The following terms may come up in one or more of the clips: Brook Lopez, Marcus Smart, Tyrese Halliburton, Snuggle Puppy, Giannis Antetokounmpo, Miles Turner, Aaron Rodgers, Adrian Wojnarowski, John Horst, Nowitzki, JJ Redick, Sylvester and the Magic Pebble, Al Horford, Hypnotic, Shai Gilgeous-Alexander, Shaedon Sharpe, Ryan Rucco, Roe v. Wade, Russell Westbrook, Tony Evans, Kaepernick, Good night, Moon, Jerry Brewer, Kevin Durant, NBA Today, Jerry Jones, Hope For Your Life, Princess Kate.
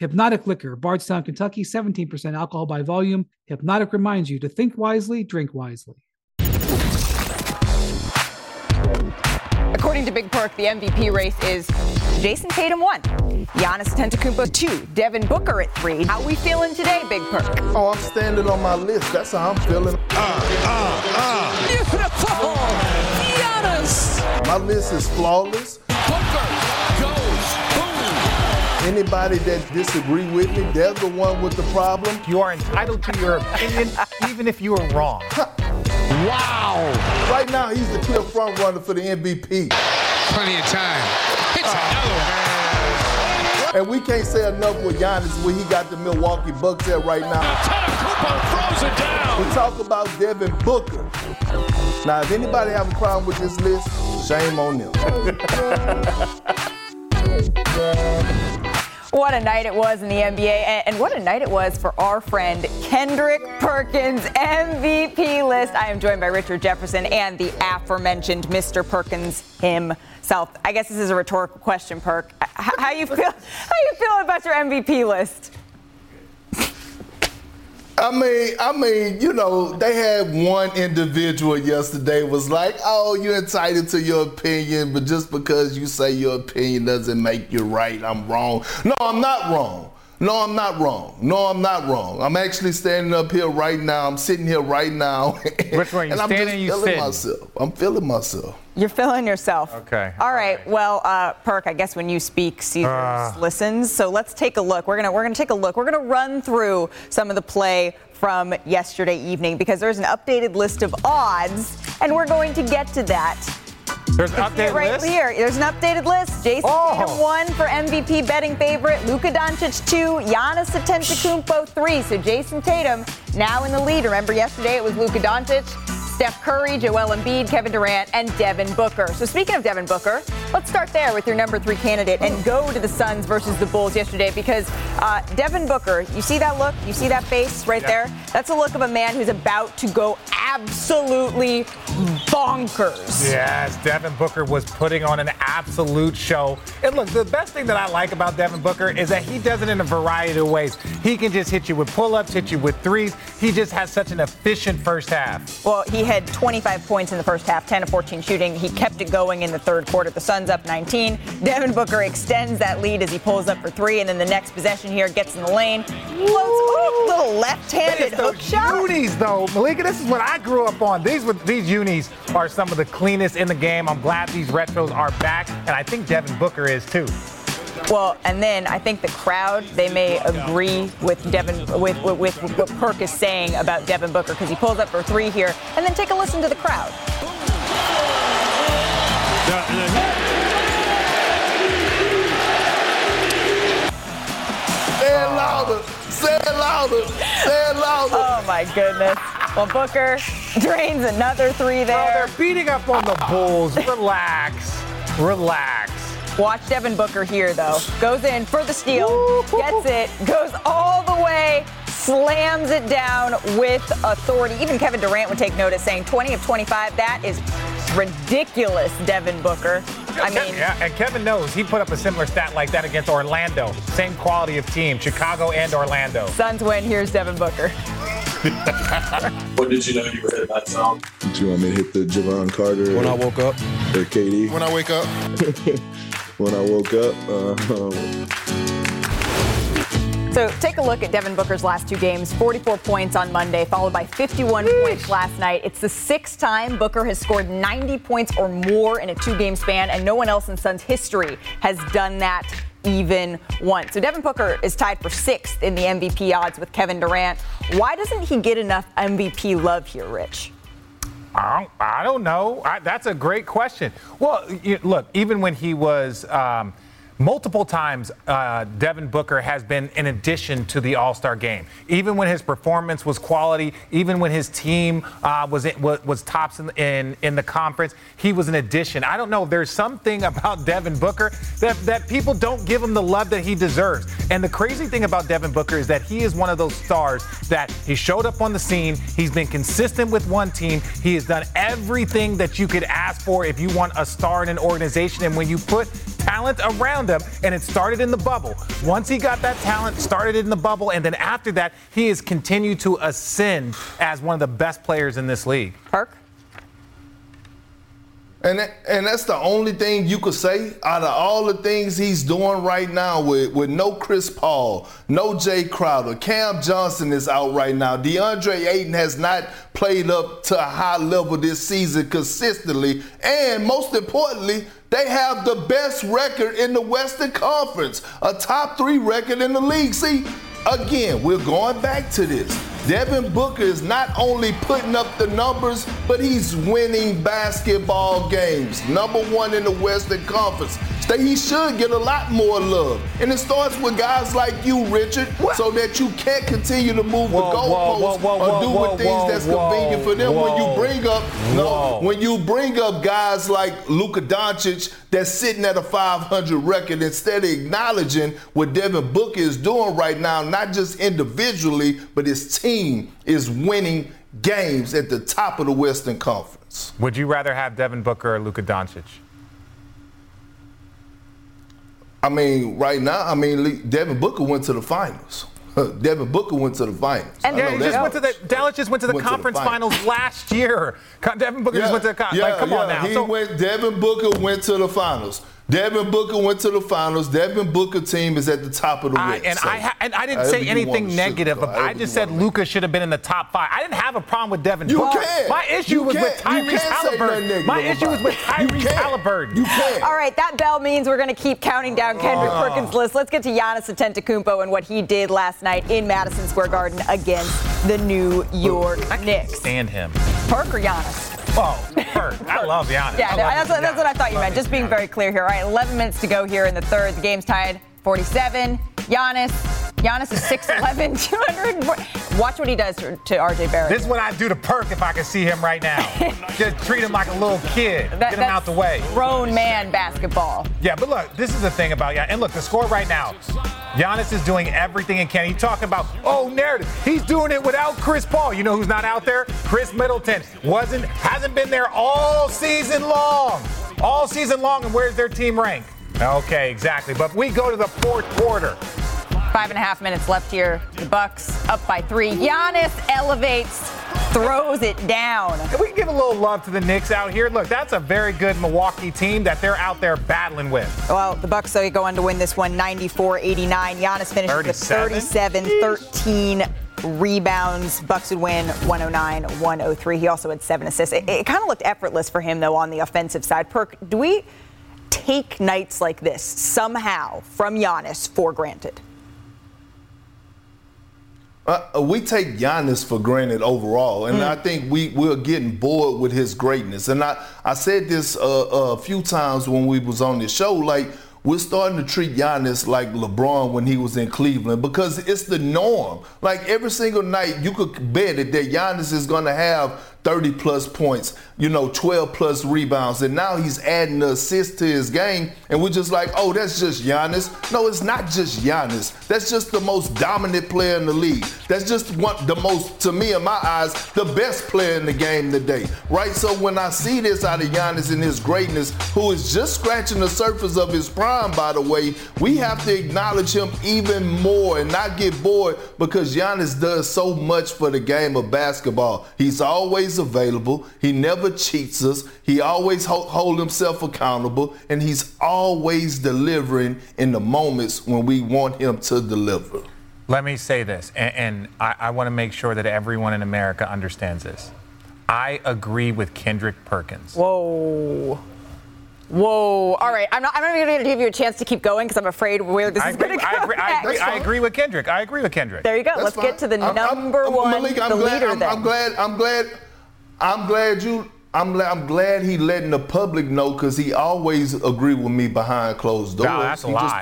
Hypnotic Liquor, Bardstown, Kentucky, 17% alcohol by volume. Hypnotic reminds you to think wisely, drink wisely. According to Big Perk, the MVP race is Jason Tatum 1, Giannis Antetokounmpo 2, Devin Booker at 3. How we feeling today, Big Perk? Oh, I'm standing on my list. That's how I'm feeling. Beautiful! Giannis! My list is flawless. Booker goes boom! Anybody that disagrees with me, they're the one with the problem. You are entitled to your opinion, even if you are wrong. Wow! Right now, he's the clear front runner for the MVP. Plenty of time. It's another one. And we can't say enough with Giannis where he got the Milwaukee Bucks at right now. Antetokounmpo throws it down. We talk about Devin Booker. Now, if anybody have a problem with this list, shame on them. What a night it was in the NBA, and what a night it was for our friend Kendrick Perkins' MVP list. I am joined by Richard Jefferson and the aforementioned Mr. Perkins himself. I guess this is a rhetorical question, Perk. How you feel about your MVP list? I mean, you know, they had one individual yesterday was like, oh, you're entitled to your opinion, but just because you say your opinion doesn't make you right, I'm wrong. No, I'm not wrong. I'm actually standing up here right now. I'm sitting here right now. Which one? And I'm just feeling myself. I'm feeling myself. You're feeling yourself. Okay. All right. Well, Perk, I guess when you speak, Caesar listens. So let's take a look. We're gonna take a look. We're gonna run through some of the play from yesterday evening because there's an updated list of odds, and we're going to get to that. There's an updated list? Right here. There's an updated list. Jason Tatum 1 for MVP betting favorite. Luka Doncic 2. Giannis Antetokounmpo 3. So Jason Tatum now in the lead. Remember yesterday it was Luka Doncic, Steph Curry, Joel Embiid, Kevin Durant, and Devin Booker. So speaking of Devin Booker, let's start there with your number 3 candidate and go to the Suns versus the Bulls yesterday because Devin Booker, you see that look? You see that face right there? That's a look of a man who's about to go absolutely bonkers. Yes, Devin Booker was putting on an absolute show. And look, the best thing that I like about Devin Booker is that he does it in a variety of ways. He can just hit you with pull-ups, hit you with threes. He just has such an efficient first half. Well, he had 25 points in the first half, 10 of 14 shooting. He kept it going in the third quarter. The Suns up 19. Devin Booker extends that lead as he pulls up for three, and then the next possession here gets in the lane. Floats, little left-handed hook shot. Unis, though. Malika, this is what I grew up on. These unis are some of the cleanest in the game. I'm glad these retros are back, and I think Devin Booker is too. Well, and then I think the crowd, they may agree with Devin, with what Perk is saying about Devin Booker because he pulls up for three here. And then take a listen to the crowd. Say it louder. Oh, my goodness. Well, Booker drains another three there. Bro, they're beating up on the Bulls. Relax. Watch Devin Booker here, though. Goes in for the steal, gets it, goes all the way, slams it down with authority. Even Kevin Durant would take notice, saying 20 of 25. That is ridiculous, Devin Booker. I mean, and Kevin knows. He put up a similar stat like that against Orlando. Same quality of team, Chicago and Orlando. Suns win. Here's Devin Booker. What did you know you were hitting that song? Do you want me to hit the Javon Carter? When I woke up. Or KD? When I wake up. So take a look at Devin Booker's last two games. 44 points on Monday, followed by 51 points last night. It's the sixth time Booker has scored 90 points or more in a two-game span, and no one else in Suns history has done that even once. So Devin Booker is tied for sixth in the MVP odds with Kevin Durant. Why doesn't he get enough MVP love here, Rich? I don't know. That's a great question. Well, look, even when he was Multiple times, Devin Booker has been an addition to the All-Star game. Even when his performance was quality, even when his team was tops in the conference, he was an addition. I don't know. There's something about Devin Booker that people don't give him the love that he deserves. And the crazy thing about Devin Booker is that he is one of those stars that he showed up on the scene. He's been consistent with one team. He has done everything that you could ask for if you want a star in an organization. And when you put talent around him, and it started in the bubble. Once he got that talent, started in the bubble, and then after that, he has continued to ascend as one of the best players in this league. Perk? And that's the only thing you could say out of all the things he's doing right now with no Chris Paul, no Jay Crowder. Cam Johnson is out right now. DeAndre Ayton has not played up to a high level this season consistently. And most importantly, they have the best record in the Western Conference, a top 3 record in the league. See, again, we're going back to this. Devin Booker is not only putting up the numbers, but he's winning basketball games. #1 in the Western Conference. He should get a lot more love. And it starts with guys like you, Richard, so that you can't continue to move the goalposts or do with things that's convenient for them. When you bring up guys like Luka Doncic that's sitting at a 500 record, instead of acknowledging what Devin Booker is doing right now, not just individually, but his team is winning games at the top of the Western Conference. Would you rather have Devin Booker or Luka Doncic? I mean, right now, Devin Booker went to the finals. And Dallas just went to the conference finals last year. Devin Booker just went to the conference. Come on now. Devin Booker went to the finals. Devin Booker team is at the top of the list. I didn't say anything negative. I just said Luka should have been in the top 5. I didn't have a problem with Devin Booker. My issue was with Tyrese Halliburton. You can't. All right, that bell means we're going to keep counting down Kendrick Perkins' list. Let's get to Giannis Antetokounmpo and what he did last night in Madison Square Garden against the New York Knicks. I can't stand him. Perk or Giannis? Oh, Perk. I love Giannis. Yeah, that's what I thought you meant. Just being very clear here. All right, 11 minutes to go here in the third. The game's tied 47. Giannis is 6'11", 200. Watch what he does to RJ Barrett. This is what I'd do to Perk if I could see him right now. Just treat him like a little kid. Get him out the way. Grown man basketball. Yeah, but look, this is the thing about Giannis. And look, the score right now. Giannis is doing everything he can. He's talking about, narrative. He's doing it without Chris Paul. You know who's not out there? Khris Middleton. Hasn't been there all season long. And where's their team rank? Okay, exactly. But we go to the fourth quarter. 5.5 minutes left here. The Bucks up by 3. Giannis elevates, throws it down. And we can give a little love to the Knicks out here. Look, that's a very good Milwaukee team that they're out there battling with. Well, the Bucks are going to win this one 94-89. Giannis finishes with 37-13 rebounds. Bucks would win 109-103. He also had 7 assists. It kind of looked effortless for him, though, on the offensive side. Perk, do we take nights like this somehow from Giannis for granted? We take Giannis for granted overall, and I think we're getting bored with his greatness. And I said this a few times when we was on the show, like we're starting to treat Giannis like LeBron when he was in Cleveland because it's the norm. Like every single night you could bet it that Giannis is going to have 30-plus points, 12-plus rebounds, and now he's adding an assist to his game, and we're just like, that's just Giannis. No, it's not just Giannis. That's just the most dominant player in the league. That's just the most, to me, in my eyes, the best player in the game today, right? So when I see this out of Giannis and his greatness, who is just scratching the surface of his prime, by the way, we have to acknowledge him even more and not get bored because Giannis does so much for the game of basketball. He's always available. He never cheats us. He always hold himself accountable, and he's always delivering in the moments when we want him to deliver. Let me say this, and I want to make sure that everyone in America understands this. I agree with Kendrick Perkins. Whoa. All right. I'm not even going to give you a chance to keep going because I'm afraid where this is going to go. I agree with Kendrick. There you go. Let's get to the number one, the leader then. I'm glad you I'm glad he letting the public know, because he always agreed with me behind closed doors. No, that's a lie.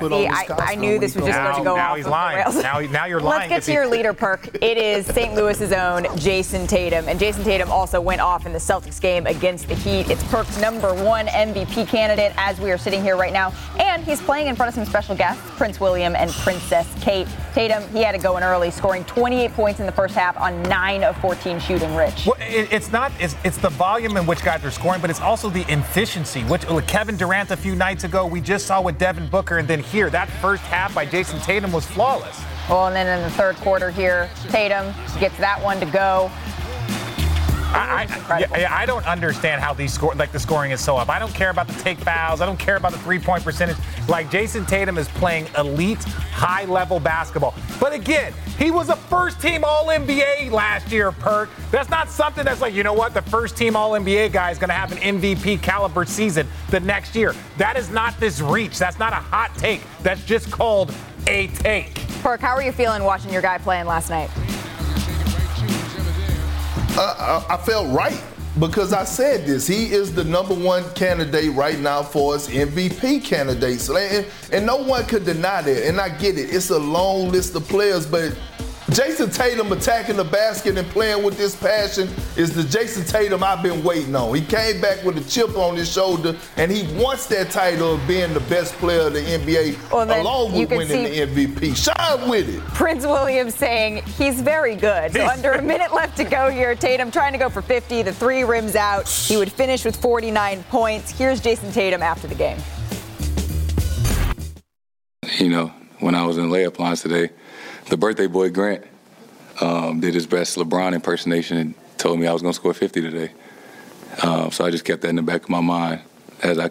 I knew this was just going to go off the rails. Now you're lying. Let's get to your leader perk. It is St. Louis's own Jason Tatum. And Jason Tatum also went off in the Celtics game against the Heat. It's perk number one MVP candidate as we are sitting here right now. And he's playing in front of some special guests, Prince William and Princess Kate. Tatum, he had it going early, scoring 28 points in the first half on 9 of 14 shooting, Rich. Well, it's the volume in which guys are scoring, but it's also the efficiency, which Kevin Durant a few nights ago, we just saw with Devin Booker, and then here, that first half by Jason Tatum was flawless. Well, and then in the third quarter here, Tatum gets that one to go. I don't understand how the scoring is so up. I don't care about the take fouls. I don't care about the three-point percentage. Like, Jason Tatum is playing elite, high-level basketball. But again, he was a first-team All-NBA last year, Perk. That's not something that's like, you know what, the first-team All-NBA guy is going to have an MVP-caliber season the next year. That is not this reach. That's not a hot take. That's just called a take. Perk, how are you feeling watching your guy playing last night? I felt right because I said this. He is the number one candidate right now for his MVP candidate. So, and no one could deny that. And I get it. It's a long list of players, but Jason Tatum attacking the basket and playing with this passion is the Jason Tatum I've been waiting on. He came back with a chip on his shoulder, and he wants that title of being the best player of the NBA, along with winning the MVP. Shine with it. Prince Williams saying he's very good. So under a minute left to go here, Tatum trying to go for 50, the three rims out. He would finish with 49 points. Here's Jason Tatum after the game. You know, when I was in layup lines today, the birthday boy, Grant, did his best LeBron impersonation and told me I was going to score 50 today. So I just kept that in the back of my mind as I.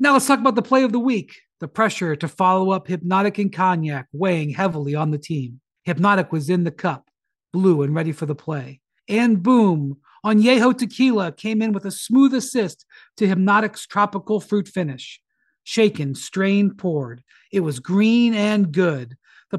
Now let's talk about the play of the week. The pressure to follow up Hypnotic and Cognac weighing heavily on the team. Hypnotic was in the cup, blue and ready for the play. And boom, Onyejo Tequila came in with a smooth assist to Hypnotic's tropical fruit finish. Shaken, strained, poured. It was green and good. The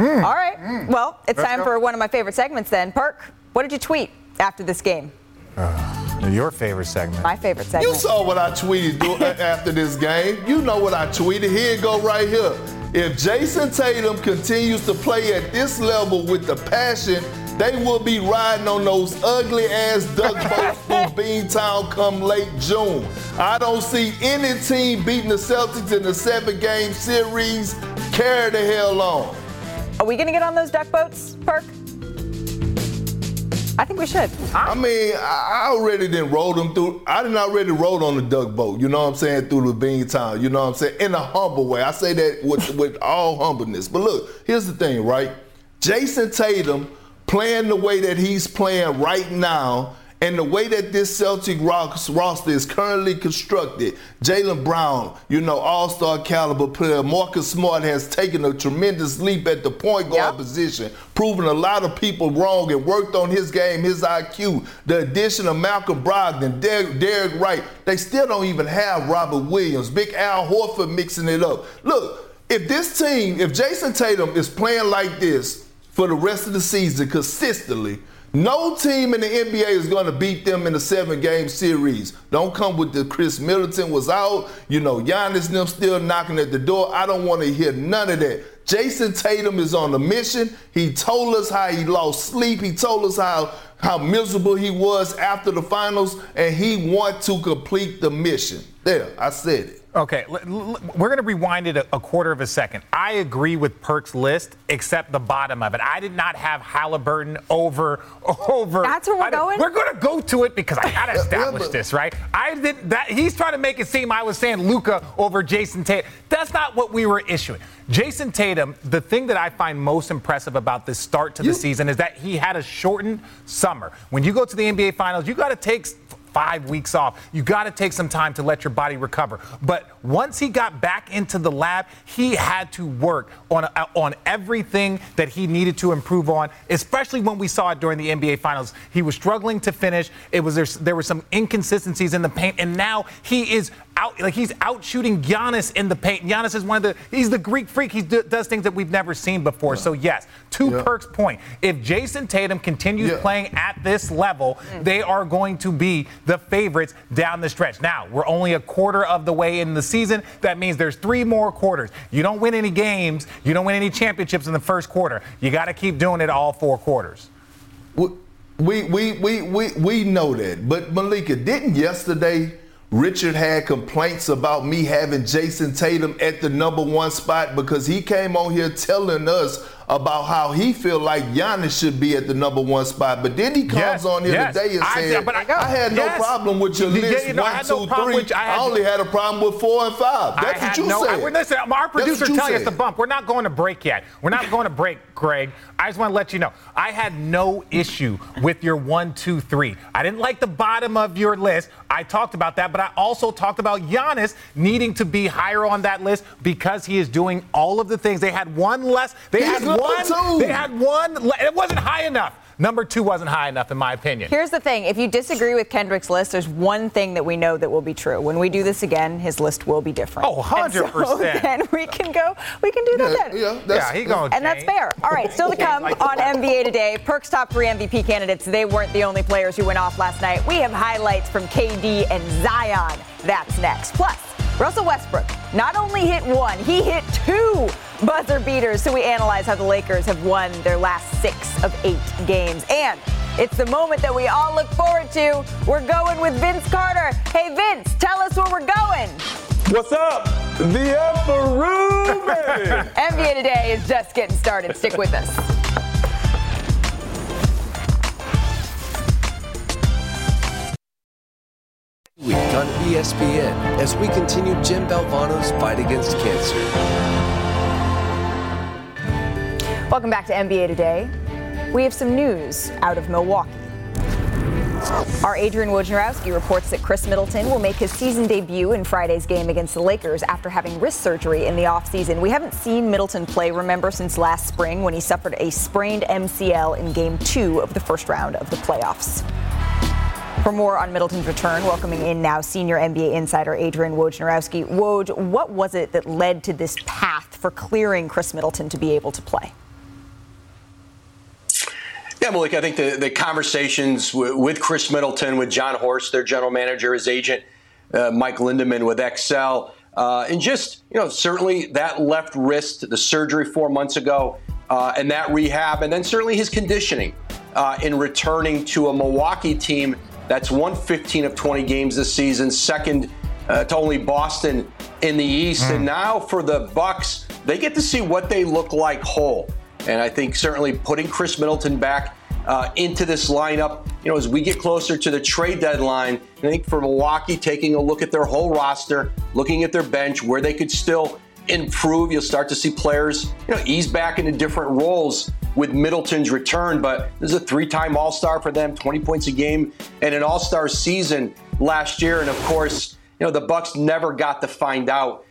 All right. Well, it's time for one of my favorite segments then. Perk, what did you tweet after this game? Your favorite segment. My favorite segment. You saw what I tweeted after this game. You know what I tweeted. Here it go right here. If Jason Tatum continues to play at this level with the passion, they will be riding on those ugly-ass duck boats from Beantown come late June. I don't see any team beating the Celtics in the 7-game series. Carry the hell on. Are we going to get on those duck boats, Perk? I think we should. I mean, I already didn't roll them through. I didn't already roll on the duck boat, you know what I'm saying, through the Beantown, you know what I'm saying, in a humble way. I say that with all humbleness. But look, here's the thing, right? Jason Tatum playing the way that he's playing right now, and the way that this Celtic roster is currently constructed, Jaylen Brown, you know, all-star caliber player. Marcus Smart has taken a tremendous leap at the point guard position, proving a lot of people wrong and worked on his game, his IQ. The addition of Malcolm Brogdon, Derek Wright. They still don't even have Robert Williams. Big Al Horford mixing it up. Look, if Jason Tatum is playing like this for the rest of the season consistently, no team in the NBA is going to beat them in a 7-game series. Don't come with the Khris Middleton was out. You know, Giannis and them still knocking at the door. I don't want to hear none of that. Jason Tatum is on a mission. He told us how he lost sleep. He told us how miserable he was after the finals, and he wants to complete the mission. There, I said it. Okay, we're going to rewind it a quarter of a second. I agree with Perk's list, except the bottom of it. I did not have Halliburton over. That's where we're going? We're going to go to it because I got to establish this, right? I did that. He's trying to make it seem I was saying Luka over Jason Tatum. That's not what we were issuing. Jason Tatum, the thing that I find most impressive about this start to the season is that he had a shortened summer. When you go to the NBA Finals, you got to take 5 weeks off. You got to take some time to let your body recover. But once he got back into the lab, he had to work on everything that he needed to improve on, especially when we saw it during the NBA Finals. He was struggling to finish. There were some inconsistencies in the paint, and now he is out, like he's out shooting Giannis in the paint. Giannis is he's the Greek freak. He does things that we've never seen before. Yeah. So yes, to Perk's point, if Jason Tatum continues playing at this level, they are going to be the favorites down the stretch. Now, we're only a quarter of the way in the season. That means there's three more quarters. You don't win any games. You don't win any championships in the first quarter. You got to keep doing it all four quarters. We know that. But Malika, didn't yesterday Richard had complaints about me having Jason Tatum at the #1 spot because he came on here telling us about how he feel like Giannis should be at the #1 spot. But then he comes on here today and said, I had no problem with your list, 1, 2, 3. I only had a problem with 4 and 5. That's what you said. Listen, our producer's telling us to bump. We're not going to break yet. We're not going to break, Greg. I just want to let you know, I had no issue with your 1, 2, 3. I didn't like the bottom of your list. I talked about that, but I also talked about Giannis needing to be higher on that list because he is doing all of the things. They had one less. They had one. It wasn't high enough. #2 wasn't high enough, in my opinion. Here's the thing. If you disagree with Kendrick's list, there's one thing that we know that will be true. When we do this again, his list will be different. Oh, 100%. And so then we can do that then. Yeah, that's fair. All right, still to come on NBA Today, Perk's top 3 MVP candidates. They weren't the only players who went off last night. We have highlights from KD and Zion. That's next. Plus, Russell Westbrook not only hit 1, he hit 2 buzzer beaters. So we analyze how the Lakers have won their last 6 of 8 games. And it's the moment that we all look forward to. We're going with Vince Carter. Hey, Vince, tell us where we're going. What's up? The upper room, baby. NBA Today is just getting started. Stick with us. Week on ESPN as we continue Jim Valvano's fight against cancer. Welcome back to NBA Today. We have some news out of Milwaukee. Our Adrian Wojnarowski reports that Khris Middleton will make his season debut in Friday's game against the Lakers after having wrist surgery in the offseason. We haven't seen Middleton play, remember, since last spring when he suffered a sprained MCL in Game 2 of the first round of the playoffs. For more on Middleton's return, welcoming in now senior NBA insider Adrian Wojnarowski. Woj, what was it that led to this path for clearing Khris Middleton to be able to play? Yeah, Malik, I think the conversations with Khris Middleton, with John Horst, their general manager, his agent, Mike Lindemann with Excel, and just, certainly that left wrist, the surgery 4 months ago, and that rehab, and then certainly his conditioning in returning to a Milwaukee team that's won 15 of 20 games this season, second to only Boston in the East. And now for the Bucks, they get to see what they look like whole. And I think certainly putting Khris Middleton back into this lineup, as we get closer to the trade deadline, I think for Milwaukee, taking a look at their whole roster, looking at their bench, where they could still improve. You'll start to see players, ease back into different roles with Middleton's return, but this is a 3-time All-Star for them, 20 points a game, and an All-Star season last year. And of course, the Bucks never got to find out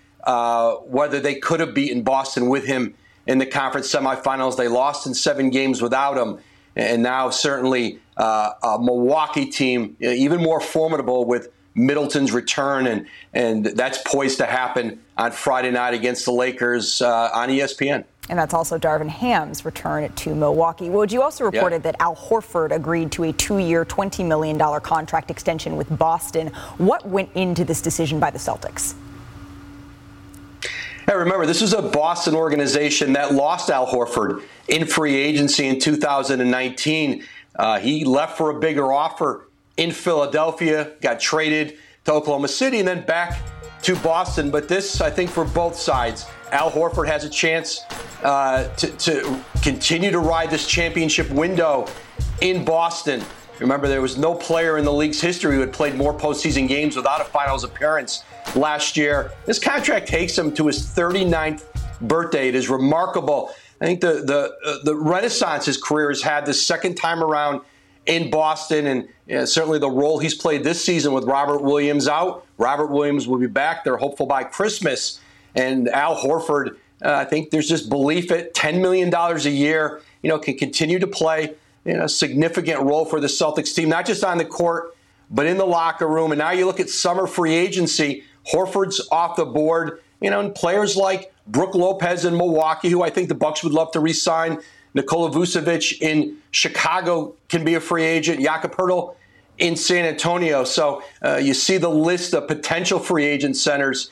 whether they could have beaten Boston with him in the conference semifinals. They lost in 7 games without him, and now certainly a Milwaukee team even more formidable with Middleton's return, and that's poised to happen on Friday night against the Lakers on ESPN. And that's also Darvin Ham's return to Milwaukee. Woj, you also reported that Al Horford agreed to a 2-year, $20 million contract extension with Boston. What went into this decision by the Celtics? Hey, remember, this is a Boston organization that lost Al Horford in free agency in 2019. He left for a bigger offer in Philadelphia, got traded to Oklahoma City, and then back to Boston. But this, I think, for both sides, Al Horford has a chance to continue to ride this championship window in Boston. Remember, there was no player in the league's history who had played more postseason games without a finals appearance last year. This contract takes him to his 39th birthday. It is remarkable. I think the renaissance his career has had this second time around in Boston, and certainly the role he's played this season with Robert Williams out. Robert Williams will be back. They're hopeful by Christmas. And Al Horford, I think there's just belief at $10 million a year, can continue to play a significant role for the Celtics team, not just on the court, but in the locker room. And now you look at summer free agency, Horford's off the board, and players like Brook Lopez in Milwaukee, who I think the Bucks would love to re-sign, Nikola Vucevic in Chicago can be a free agent, Jakob Poeltl in San Antonio. So you see the list of potential free agent centers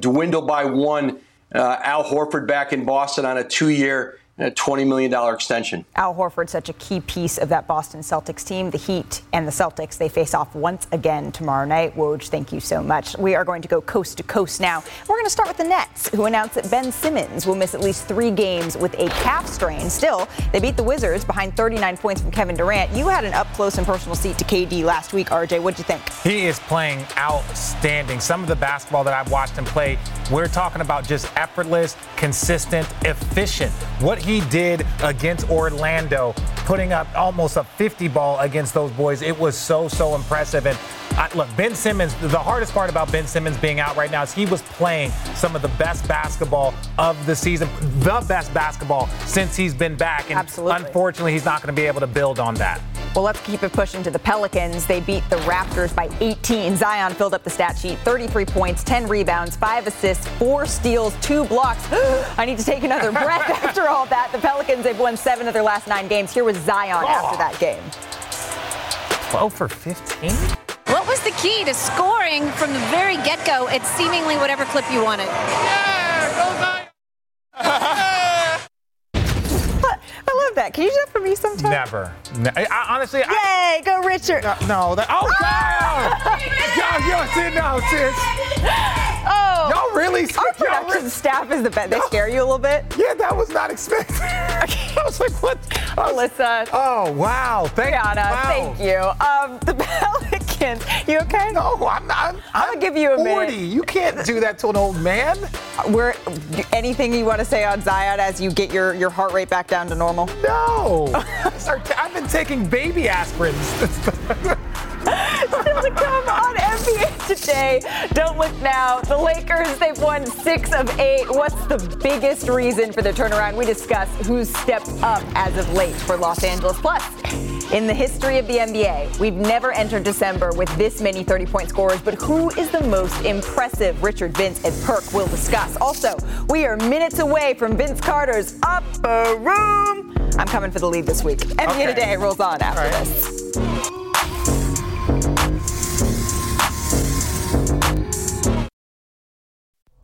dwindle by one. Al Horford back in Boston on a 2-year, $20 million extension. Al Horford, such a key piece of that Boston Celtics team. The Heat and the Celtics, they face off once again tomorrow night. Woj, thank you so much. We are going to go coast to coast now. We're going to start with the Nets, who announced that Ben Simmons will miss at least 3 games with a calf strain. Still, they beat the Wizards behind 39 points from Kevin Durant. You had an up-close and personal seat to KD last week, RJ. What'd you think? He is playing outstanding. Some of the basketball that I've watched him play, we're talking about just effortless, consistent, efficient. What he did against Orlando, putting up almost a 50 ball against those boys. It was so impressive. And look, Ben Simmons, the hardest part about Ben Simmons being out right now is he was playing some of the best basketball of the season, the best basketball since he's been back. And absolutely, unfortunately, he's not going to be able to build on that. Well, let's keep it pushing to the Pelicans. They beat the Raptors by 18. Zion filled up the stat sheet, 33 points, 10 rebounds, 5 assists, 4 steals, 2 blocks. I need to take another breath after all that. The Pelicans, they've won 7 of their last 9 games. Here was Zion after that game. 12 for 15? What was the key to scoring from the very get-go at seemingly whatever clip you wanted? Yeah, go Zion! That. Can you do that for me sometime? Never. Honestly, yay, go Richard. Y'all really scared. Our production staff is the best. They scare you a little bit? Yeah, that was not expected. I was like, what? Alyssa. Oh, wow. Thank you. The Pelicans. You okay? No, I'm not. I'm going to give you a 40. Minute. You can't do that to an old man. Anything you want to say on Zion as you get your heart rate back down to normal? No. I've been taking baby aspirins. Still to come on NBA Today. Don't look now. The Lakers, they've won 6 of 8. What's the biggest reason for the turnaround? We discuss who's stepped up as of late for Los Angeles. Plus, in the history of the NBA, we've never entered December with this many 30-point scorers, but who is the most impressive? Richard, Vince, and Perk will discuss. Also, we are minutes away from Vince Carter's upper room. I'm coming for the lead this week. NBA Today rolls on after this.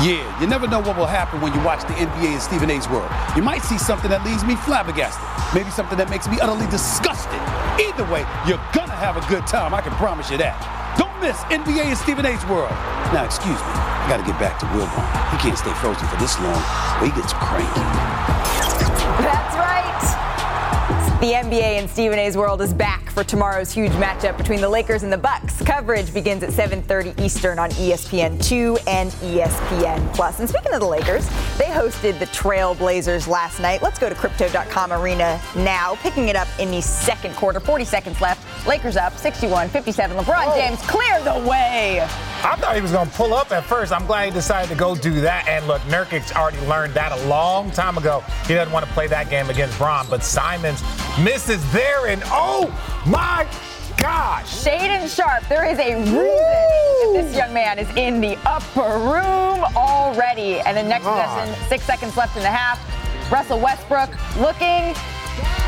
Yeah, you never know what will happen when you watch the NBA in Stephen A's world. You might see something that leaves me flabbergasted. Maybe something that makes me utterly disgusted. Either way, you're gonna have a good time, I can promise you that. Don't miss NBA in Stephen A's world. Now, excuse me, I gotta get back to Wilbon. He can't stay frozen for this long, or he gets cranky. That's right. The NBA and Stephen A's World is back for tomorrow's huge matchup between the Lakers and the Bucks. Coverage begins at 7:30 Eastern on ESPN2 and ESPN+. And speaking of the Lakers, they hosted the Trail Blazers last night. Let's go to Crypto.com Arena now, picking it up in the second quarter. 40 seconds left. Lakers up 61-57. LeBron James cleared the way. I thought he was going to pull up at first. I'm glad he decided to go do that. And look, Nurkic already learned that a long time ago. He doesn't want to play that game against Bron, but Simons misses there, and oh my gosh! Shaedon Sharpe, there is a reason that this young man is in the upper room already. And the next possession, 6 seconds left in the half. Russell Westbrook looking,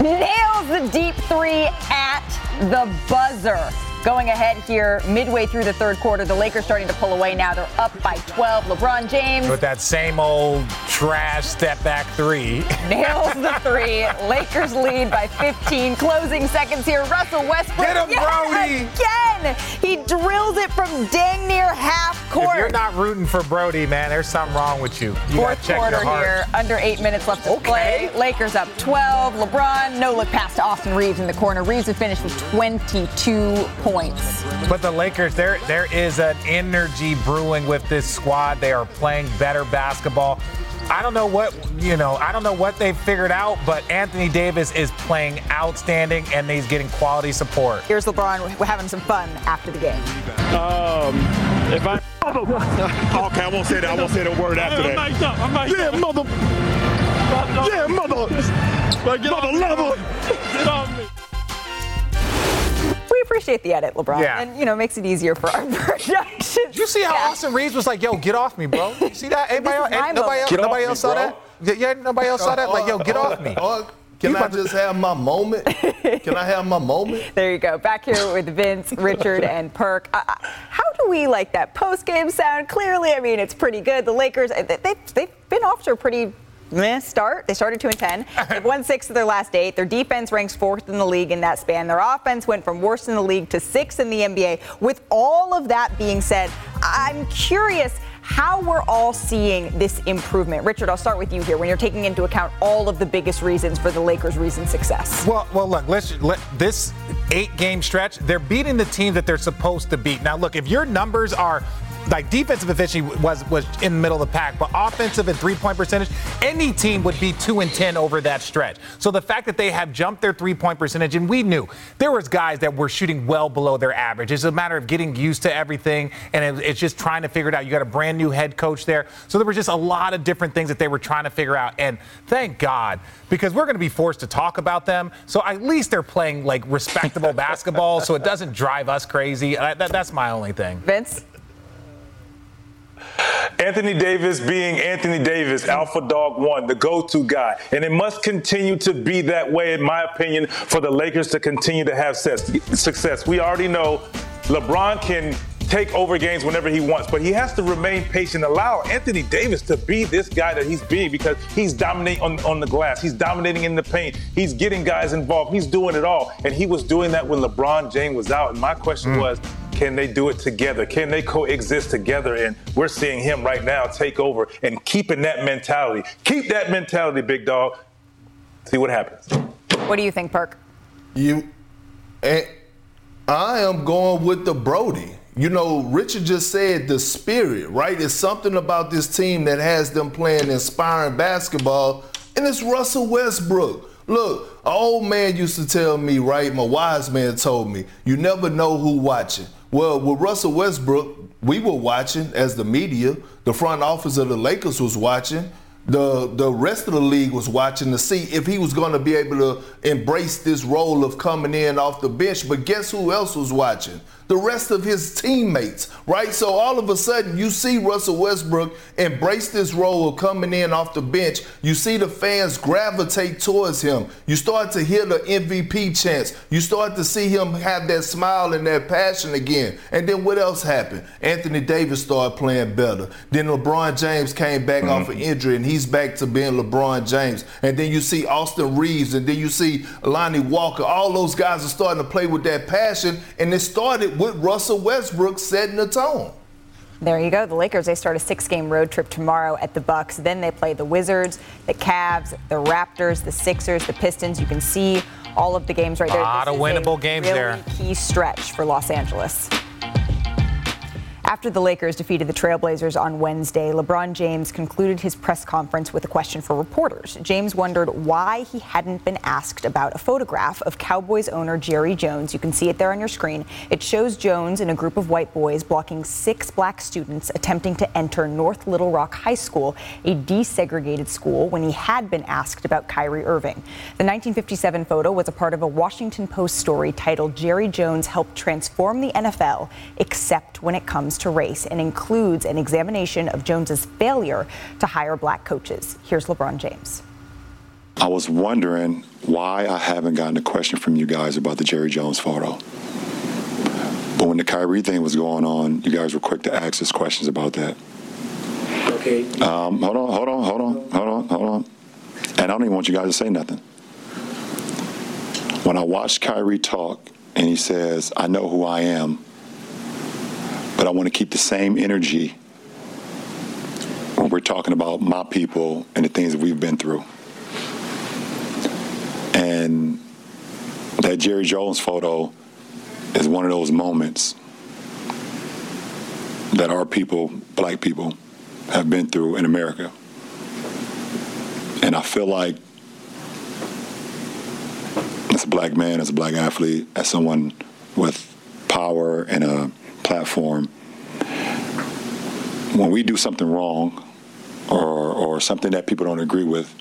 nails the deep three at the buzzer. Going ahead here, midway through the third quarter, the Lakers starting to pull away now. They're up by 12. LeBron James. With that same old trash step-back three. Nails the three. Lakers lead by 15. Closing seconds here. Russell Westbrook. Get him, Brody! Again! He drills it from dang near half court. If you're not rooting for Brody, man, there's something wrong with you. You fourth quarter here. Under 8 minutes left to play. Lakers up 12. LeBron, no-look pass to Austin Reaves in the corner. Reaves would finish with 22 points. But the Lakers, there is an energy brewing with this squad. They are playing better basketball. I don't know what they figured out, but Anthony Davis is playing outstanding, and he's getting quality support. Here's LeBron. We're having some fun after the game. Okay, I won't say that. I won't say the word after that. I'm mic'd up. Mother lover. We appreciate the edit, LeBron, and, you know, makes it easier for our production. Did you see how Austin Reaves was like, yo, get off me, bro? You see that? Nobody else saw that? Yeah, nobody else saw that? Like, yo, get off me. Can I just have my moment? Can I have my moment? There you go. Back here with Vince, Richard, and Perk. How do we like that post-game sound? Clearly, I mean, it's pretty good. The Lakers, they've been off to a pretty... start. They started 2-10. They've won 6 of their last 8. Their defense ranks 4th in the league in that span. Their offense went from worst in the league to 6th in the NBA. With all of that being said, I'm curious how we're all seeing this improvement. Richard, I'll start with you here when you're taking into account all of the biggest reasons for the Lakers' recent success. Well, look, let this 8-game stretch, they're beating the team that they're supposed to beat. Now, look, if your numbers are like defensive efficiency was in the middle of the pack, but offensive and three-point percentage, any team would be 2-10 over that stretch. So the fact that they have jumped their three-point percentage, and we knew there was guys that were shooting well below their average. It's a matter of getting used to everything, and it's just trying to figure it out. You got a brand new head coach there. So there were just a lot of different things that they were trying to figure out, and thank God, because we're going to be forced to talk about them. So at least they're playing like respectable basketball, so it doesn't drive us crazy. That's my only thing. Vince? Anthony Davis being Anthony Davis, Alpha Dog 1, the go-to guy. And it must continue to be that way, in my opinion, for the Lakers to continue to have success. We already know LeBron can take over games whenever he wants, but he has to remain patient, allow Anthony Davis to be this guy that he's being, because he's dominating on the glass, he's dominating in the paint, he's getting guys involved, he's doing it all. And he was doing that when LeBron James was out. And my question was, can they do it together? Can they coexist together? And we're seeing him right now take over and keeping that mentality. Keep that mentality, big dog. See what happens. What do you think, Perk? I am going with the Brody. You know, Richard just said the spirit, right? It's something about this team that has them playing inspiring basketball, and it's Russell Westbrook. Look, an old man used to tell me, right, my wise man told me, you never know who watching. Well, with Russell Westbrook, we were watching as the media. The front office of the Lakers was watching. The rest of the league was watching to see if he was going to be able to embrace this role of coming in off the bench. But guess who else was watching? The rest of his teammates, right? So all of a sudden, you see Russell Westbrook embrace this role of coming in off the bench. You see the fans gravitate towards him. You start to hear the MVP chants. You start to see him have that smile and that passion again. And then what else happened? Anthony Davis started playing better. Then LeBron James came back off an injury, and he's back to being LeBron James. And then you see Austin Reaves, and then you see Lonnie Walker. All those guys are starting to play with that passion, and it started with Russell Westbrook setting the tone. There you go. The Lakers, they start a 6-game road trip tomorrow at the Bucks. Then they play the Wizards, the Cavs, the Raptors, the Sixers, the Pistons. You can see all of the games right there. A lot of winnable games there. This is a really key stretch for Los Angeles. After the Lakers defeated the Trailblazers on Wednesday, LeBron James concluded his press conference with a question for reporters. James wondered why he hadn't been asked about a photograph of Cowboys owner Jerry Jones. You can see it there on your screen. It shows Jones and a group of white boys blocking 6 black students attempting to enter North Little Rock High School, a desegregated school, when he had been asked about Kyrie Irving. The 1957 photo was a part of a Washington Post story titled "Jerry Jones Helped Transform the NFL, Except When It Comes to Race," and includes an examination of Jones's failure to hire black coaches. Here's LeBron James. I was wondering why I haven't gotten a question from you guys about the Jerry Jones photo. But when the Kyrie thing was going on, you guys were quick to ask us questions about that. Okay. Hold on. And I don't even want you guys to say nothing. When I watched Kyrie talk and he says, "I know who I am, but I want to keep the same energy when we're talking about my people and the things that we've been through." And that Jerry Jones photo is one of those moments that our people, black people, have been through in America. And I feel like, as a black man, as a black athlete, as someone with power and a platform, when we do something wrong or something that people don't agree with,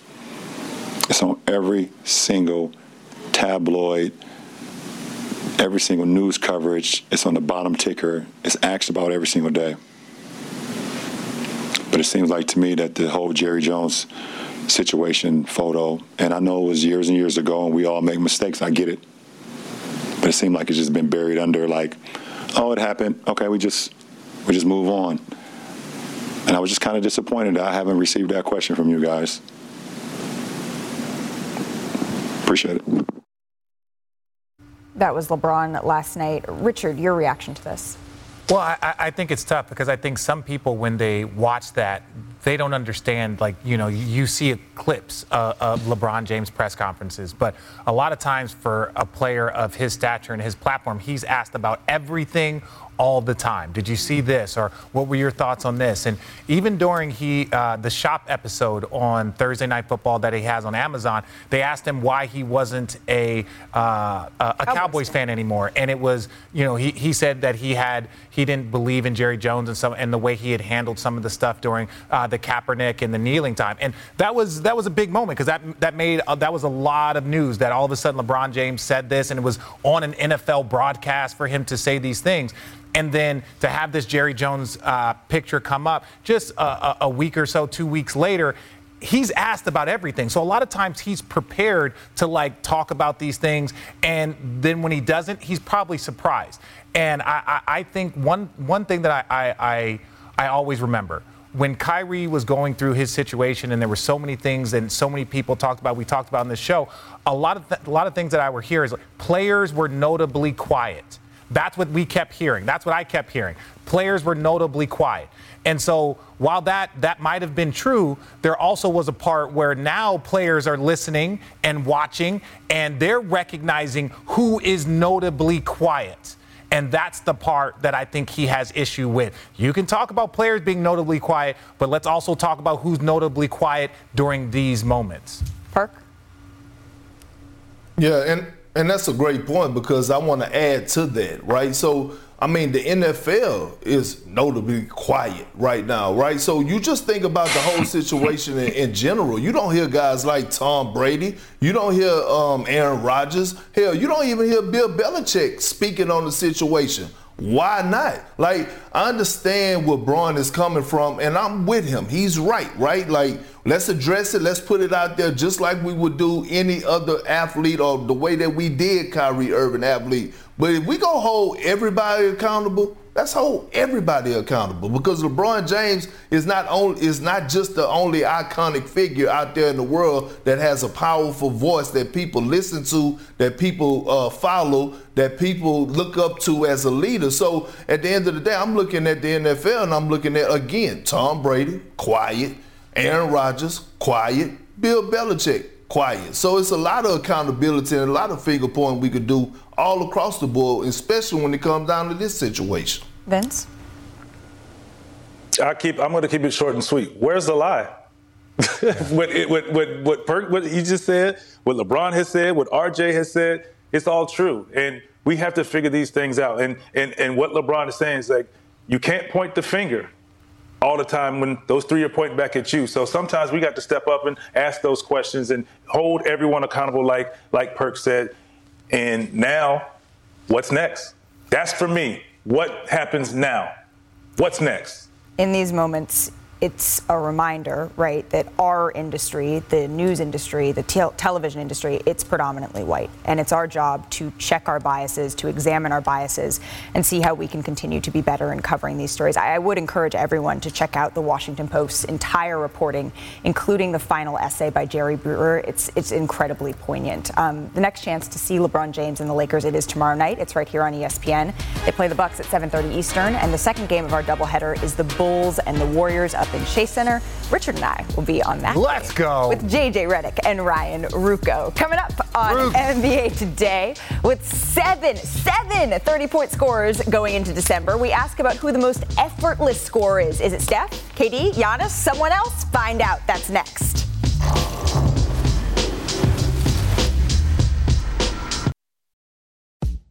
it's on every single tabloid, every single news coverage. It's on the bottom ticker. It's asked about every single day. But it seems like to me that the whole Jerry Jones situation photo, and I know it was years and years ago and we all make mistakes, I get it, but it seemed like it's just been buried under, like, oh, it happened. Okay, we just move on. And I was just kind of disappointed that I haven't received that question from you guys. Appreciate it. That was LeBron last night. Richard, your reaction to this? Well, I think it's tough because I think some people, when they watch that, they don't understand, like, you know, you see clips of LeBron James press conferences, but a lot of times for a player of his stature and his platform, he's asked about everything all the time. Did you see this? Or what were your thoughts on this? And even during the shop episode on Thursday Night Football that he has on Amazon, they asked him why he wasn't a Cowboys fan anymore. And it was, you know, he said that he didn't believe in Jerry Jones and the way he had handled some of the stuff during the Kaepernick and the kneeling time. And that was a big moment because that was a lot of news that all of a sudden LeBron James said this, and it was on an NFL broadcast for him to say these things. And then to have this Jerry Jones picture come up just a week or so, 2 weeks later, he's asked about everything. So a lot of times he's prepared to, like, talk about these things. And then when he doesn't, he's probably surprised. And I think one thing that I always remember, when Kyrie was going through his situation and there were so many things and so many people we talked about on this show, a lot of things that I were hearing is, like, players were notably quiet. That's what we kept hearing. That's what I kept hearing. Players were notably quiet. And so while that might have been true, there also was a part where now players are listening and watching, and they're recognizing who is notably quiet. And that's the part that I think he has issue with. You can talk about players being notably quiet, but let's also talk about who's notably quiet during these moments. Perk? Yeah, and that's a great point because I want to add to that, right? So, I mean, the NFL is notably quiet right now, right? So you just think about the whole situation in general. You don't hear guys like Tom Brady. You don't hear Aaron Rodgers. Hell, you don't even hear Bill Belichick speaking on the situation. Why not? Like, I understand where Braun is coming from, and I'm with him. He's right? Like, let's address it. Let's put it out there just like we would do any other athlete or the way that we did Kyrie Irving athlete. But if we go hold everybody accountable, let's hold everybody accountable, because LeBron James is not just the only iconic figure out there in the world that has a powerful voice that people listen to, that people follow, that people look up to as a leader. So at the end of the day, I'm looking at the NFL and I'm looking at, again, Tom Brady, quiet. Aaron Rodgers, quiet. Bill Belichick, quiet. So it's a lot of accountability and a lot of finger pointing we could do all across the board, especially when it comes down to this situation. Vince? I'm going to keep it short and sweet. Where's the lie? what he just said, what LeBron has said, what RJ has said, it's all true. And we have to figure these things out. And what LeBron is saying is like, you can't point the finger all the time when those three are pointing back at you. So sometimes we got to step up and ask those questions and hold everyone accountable, like Perk said. And now, what's next? That's for me. What happens now? What's next? In these moments, it's a reminder, right, that our industry, the news industry, the television industry, it's predominantly white. And it's our job to check our biases, to examine our biases, and see how we can continue to be better in covering these stories. I would encourage everyone to check out the Washington Post's entire reporting, including the final essay by Jerry Brewer. It's incredibly poignant. The next chance to see LeBron James and the Lakers, it is tomorrow night. It's right here on ESPN. They play the Bucks at 7:30 Eastern, and the second game of our doubleheader is the Bulls and the Warriors up in Chase Center. Richard and I will be on that. Let's go. With JJ Redick and Ryan Rucco. Coming up on NBA Today, with seven 30-point scorers going into December, we ask about who the most effortless scorer is. Is it Steph, KD, Giannis, someone else? Find out. That's next.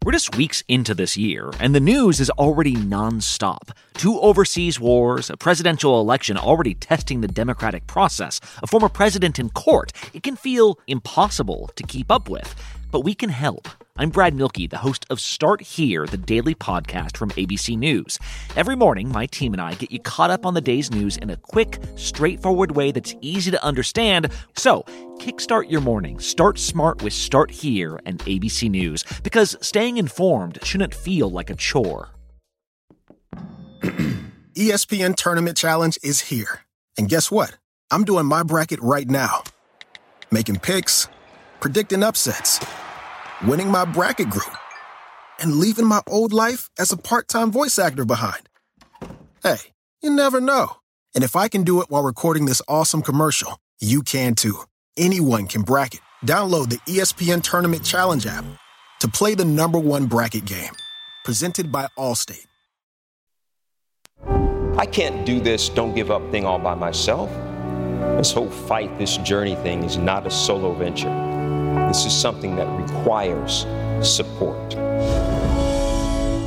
We're just weeks into this year, and the news is already nonstop. 2 overseas wars, a presidential election already testing the democratic process, a former president in court. It can feel impossible to keep up with, but we can help. I'm Brad Milkey, the host of Start Here, the daily podcast from ABC News. Every morning, my team and I get you caught up on the day's news in a quick, straightforward way that's easy to understand. So, kickstart your morning. Start smart with Start Here and ABC News, because staying informed shouldn't feel like a chore. ESPN Tournament Challenge is here. And guess what? I'm doing my bracket right now. Making picks, predicting upsets, winning my bracket group, and leaving my old life as a part-time voice actor behind. Hey, you never know. And if I can do it while recording this awesome commercial, you can too. Anyone can bracket. Download the ESPN Tournament Challenge app to play the #1 bracket game. Presented by Allstate. I can't do this don't give up thing all by myself. This whole fight, this journey thing is not a solo venture. This is something that requires support.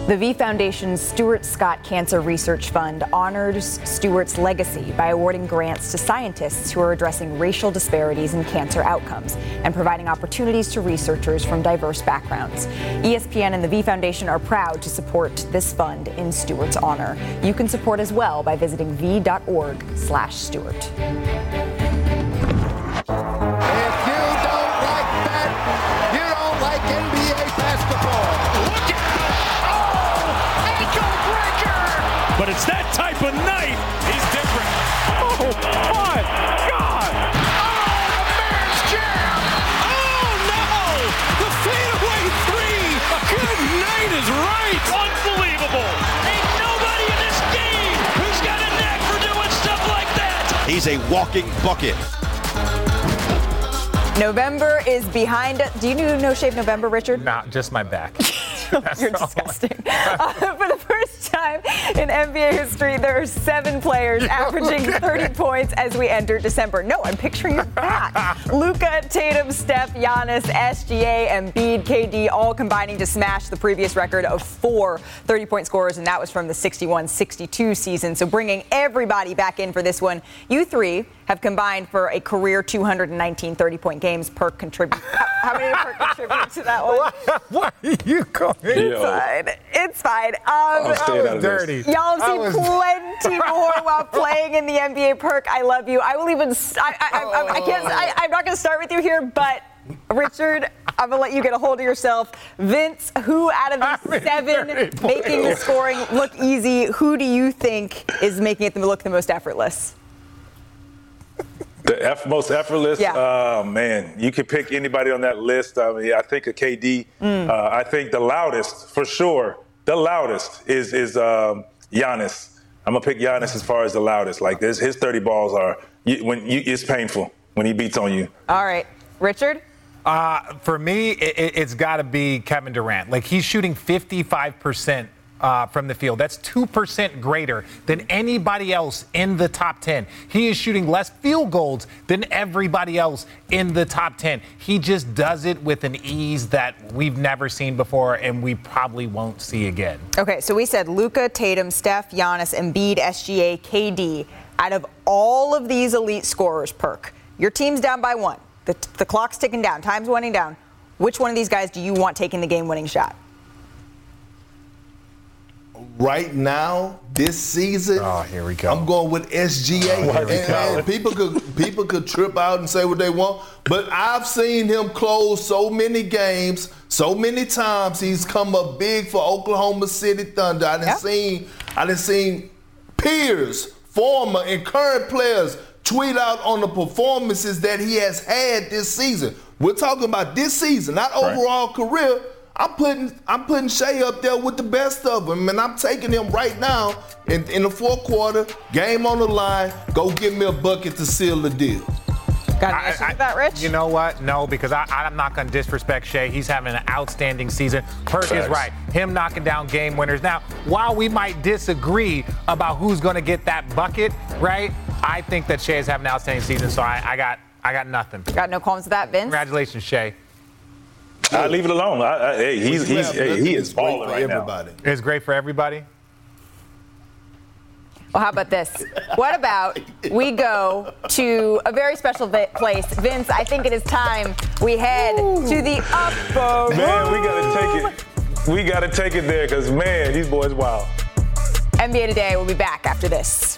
The V Foundation's Stuart Scott Cancer Research Fund honors Stuart's legacy by awarding grants to scientists who are addressing racial disparities in cancer outcomes and providing opportunities to researchers from diverse backgrounds. ESPN and the V Foundation are proud to support this fund in Stuart's honor. You can support as well by visiting v.org/Stuart. But it's that type of night. He's different. Oh, my God. Oh, the Bears jam. Oh, no. The fadeaway three. Good night is right. Unbelievable. Ain't nobody in this game who's got a knack for doing stuff like that. He's a walking bucket. November is behind us. Do you know Shave November, Richard? Nah, just my back. You're disgusting. For the first time in NBA history, there are 7 players averaging 30 points as we enter December. No, I'm picturing your back. Luka, Tatum, Steph, Giannis, SGA, Embiid, KD, all combining to smash the previous record of 4 30-point scorers, and that was from the 61-62 season. So bringing everybody back in for this one. You three have combined for a career 219 30-point games. Perk contribute. How many Perk contribute to that one? What are you calling? It's fine. Y'all see plenty more while playing in the NBA. Perk, I love you. I will even. I can't. I'm not going to start with you here, but Richard, I'm gonna let you get a hold of yourself. Vince, who out of these 7 making the scoring look easy? Who do you think is making it look the most effortless? The most effortless? Yeah. Man, you could pick anybody on that list. I mean, I think a KD. I think the loudest, for sure, is Giannis. I'm going to pick Giannis as far as the loudest. Like, his 30 balls are, it's painful when he beats on you. All right. Richard? For me, it's got to be Kevin Durant. Like, he's shooting 55% from the field. That's 2% greater than anybody else in the top 10. He is shooting less field goals than everybody else in the top 10. He just does it with an ease that we've never seen before and we probably won't see again. Okay, so we said Luka, Tatum, Steph, Giannis, Embiid, SGA, KD. Out of all of these elite scorers, Perk, your team's down by one. The clock's ticking down. Time's winding down. Which one of these guys do you want taking the game-winning shot? Right now, this season, here we go. I'm going with SGA. And people could trip out and say what they want, but I've seen him close so many games, so many times. He's come up big for Oklahoma City Thunder. I done seen peers, former and current players tweet out on the performances that he has had this season. We're talking about this season, not overall career. I'm putting Shai up there with the best of them, and I'm taking him right now in the fourth quarter, game on the line. Go get me a bucket to seal the deal. Got an issue with that, Rich? You know what? No, because I'm not going to disrespect Shai. He's having an outstanding season. Perk is right. Him knocking down game winners. Now, while we might disagree about who's going to get that bucket, right, I think that Shai is having an outstanding season, so I got nothing. Got no qualms with that, Vince? Congratulations, Shai. I leave it alone. He is balling right now. It's great for everybody. Well, how about this? What about we go to a very special place? Vince, I think it is time we head to the upper room. Man, we got to take it. We got to take it there because, man, these boys wild. NBA Today will be back after this.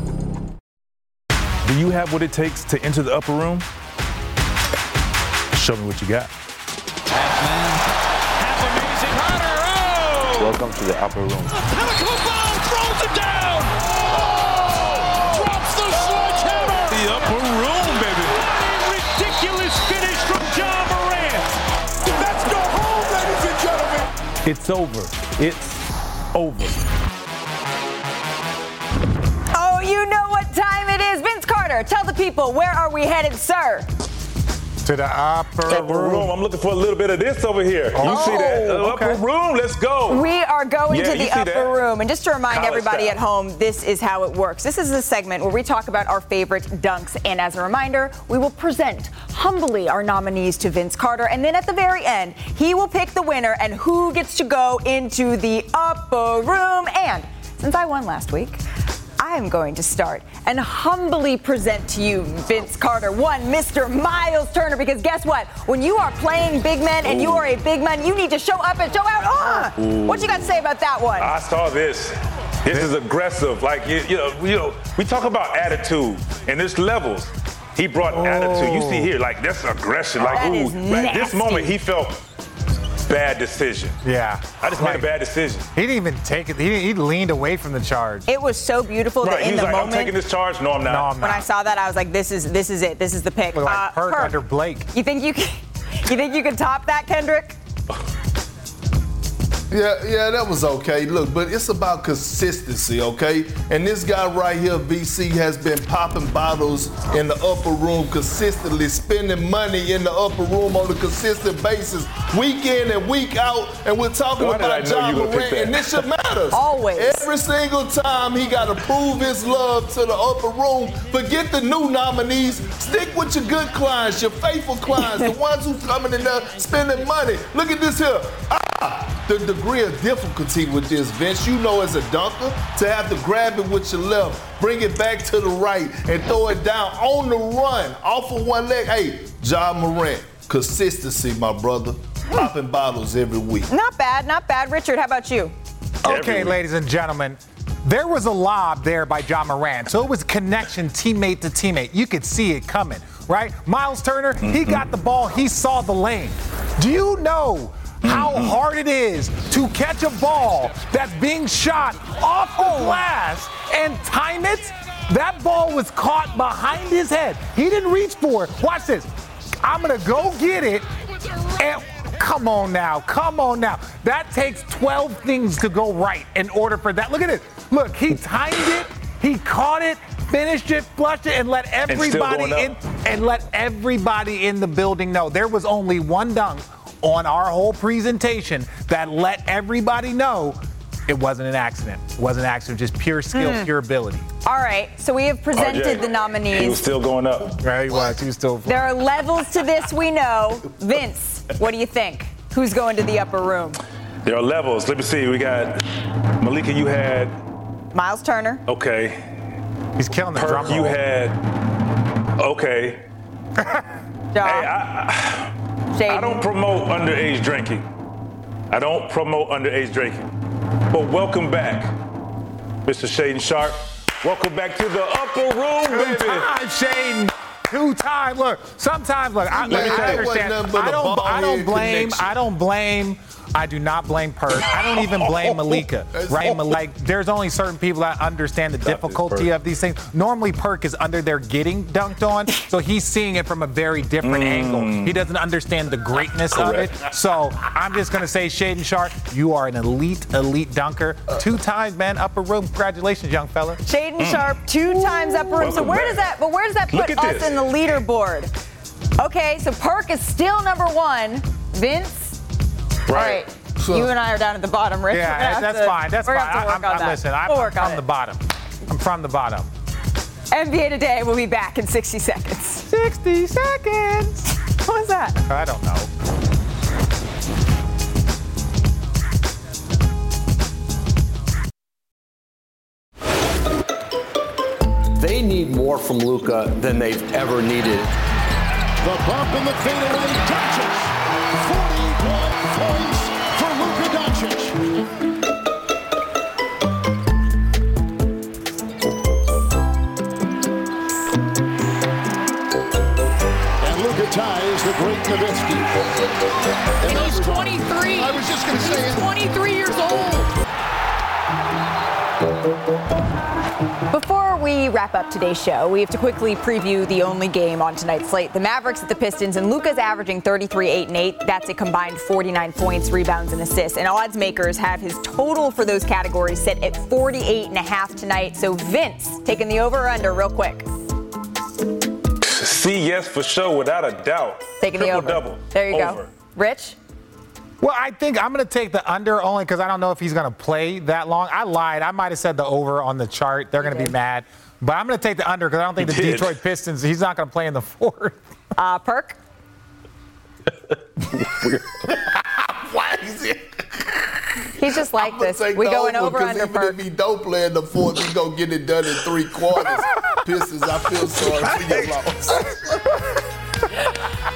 Do you have what it takes to enter the upper room? Show me what you got. Welcome to the upper room. Pinnacle ball throws it down. Oh! Drops the sledgehammer. The upper room, baby. What a ridiculous finish from Ja Morant. That's the home, ladies and gentlemen. It's over. It's over. You know what time it is. Vince Carter, tell the people, where are we headed, sir? To the upper room. I'm looking for a little bit of this over here. Oh, you see that? Upper room, let's go. We are going to the upper room. And just to remind everybody at home, this is how it works. This is a segment where we talk about our favorite dunks. And as a reminder, we will present humbly our nominees to Vince Carter. And then at the very end, he will pick the winner and who gets to go into the upper room. And since I won last week, I am going to start and humbly present to you, Vince Carter, Mr. Miles Turner, because guess what? When you are playing big men and you are a big man, you need to show up and show out. What you got to say about that one? I saw this. This is aggressive. Like, you know, we talk about attitude, and there's levels. He brought attitude. You see here, like, that's aggression. Like, that is nasty. Like, this moment, he felt... bad decision. Yeah. I just made a bad decision. He didn't even take it. He leaned away from the charge. It was so beautiful that in the moment. He was like, I'm taking this charge. No, I'm not. When I saw that, I was like, this is it. This is the pick. Like Perk under Blake. You think you can top that, Kendrick? Yeah, that was okay. Look, but it's about consistency, okay? And this guy right here, VC, has been popping bottles in the upper room consistently, spending money in the upper room on a consistent basis, week in and week out, and we're talking about Ja Morant, and this shit matters. Always. Every single time he got to prove his love to the upper room. Forget the new nominees. Stick with your good clients, your faithful clients, the ones who's coming in there spending money. Look at this here. The degree of difficulty with this, Vince, you know as a dunker, to have to grab it with your left, bring it back to the right, and throw it down on the run, off of one leg. Hey, Ja Morant, consistency, my brother. Popping bottles every week. Not bad, not bad. Richard, how about you? Okay, ladies and gentlemen, There was a lob there by Ja Morant, so it was connection teammate to teammate. You could see it coming, right? Miles Turner, he got the ball. He saw the lane. Do you know how hard it is to catch a ball that's being shot off the glass and time it? That ball was caught behind his head. He didn't reach for it. Watch this. I'm going to go get it. And come on now. Come on now. That takes 12 things to go right in order for that. Look at this. Look, he timed it. He caught it, finished it, flushed it, and let everybody in the building know. There was only one dunk on our whole presentation that let everybody know it wasn't an accident. It wasn't an accident, just pure skill, pure ability. All right, so we have presented the nominees. He was still going up. Right, he was still. There are levels to this, we know. Vince, what do you think? Who's going to the upper room? There are levels. Let me see. We got Malika, you had Miles Turner. Okay. He's killing the drum roll. You had. Okay. I don't promote underage drinking. But welcome back, Mr. Shaedon Sharpe. Welcome back to the upper room, baby. Two-time, Shaedon. Two-time. Look, sometimes, look, I understand. I don't blame. I do not blame Perk. I don't even blame Malika. Right? Like, there's only certain people that understand the difficulty of these things. Normally, Perk is under there getting dunked on, so he's seeing it from a very different angle. He doesn't understand the greatness of it. So I'm just going to say, Shaedon Sharpe, you are an elite dunker. Two times, man, upper room. Congratulations, young fella. Shaedon Sharpe, two times upper room. So where does that put us in the leaderboard? Okay, so Perk is still number one. Vince? Right. All right. So, you and I are down at the bottom, Rich. Yeah, that's fine. I'm from the bottom. I'm from the bottom. NBA Today will be back in 60 seconds. 60 seconds. What was that? I don't know. They need more from Luka than they've ever needed. The bump in the fadeaway touches. 41 points for Luka Doncic. And Luka ties the great Nowitzki. And he's 23. I was just going to say it. 23 years old. Before we wrap up today's show, we have to quickly preview the only game on tonight's slate. The Mavericks at the Pistons, and Luka's averaging 33, 8, and 8. That's a combined 49 points, rebounds, and assists. And odds makers have his total for those categories set at 48.5 tonight. So Vince, taking the over or under real quick. Yes, for sure, without a doubt. Taking the over. Double. There you go. Rich? Well, I think I'm going to take the under only because I don't know if he's going to play that long. I lied. I might have said the over on the chart. They're going to be mad. But I'm going to take the under because I don't think the Detroit Pistons, he's not going to play in the fourth. Perk? Why is it? He's just like this. We going over under, Perk. If he don't play in the fourth, he's going to get it done in three quarters. Pistons, I feel sorry for your loss.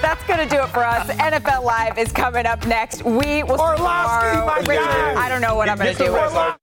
That's going to do it for us. NFL Live is coming up next. We will see you tomorrow. I don't know what I'm going to do.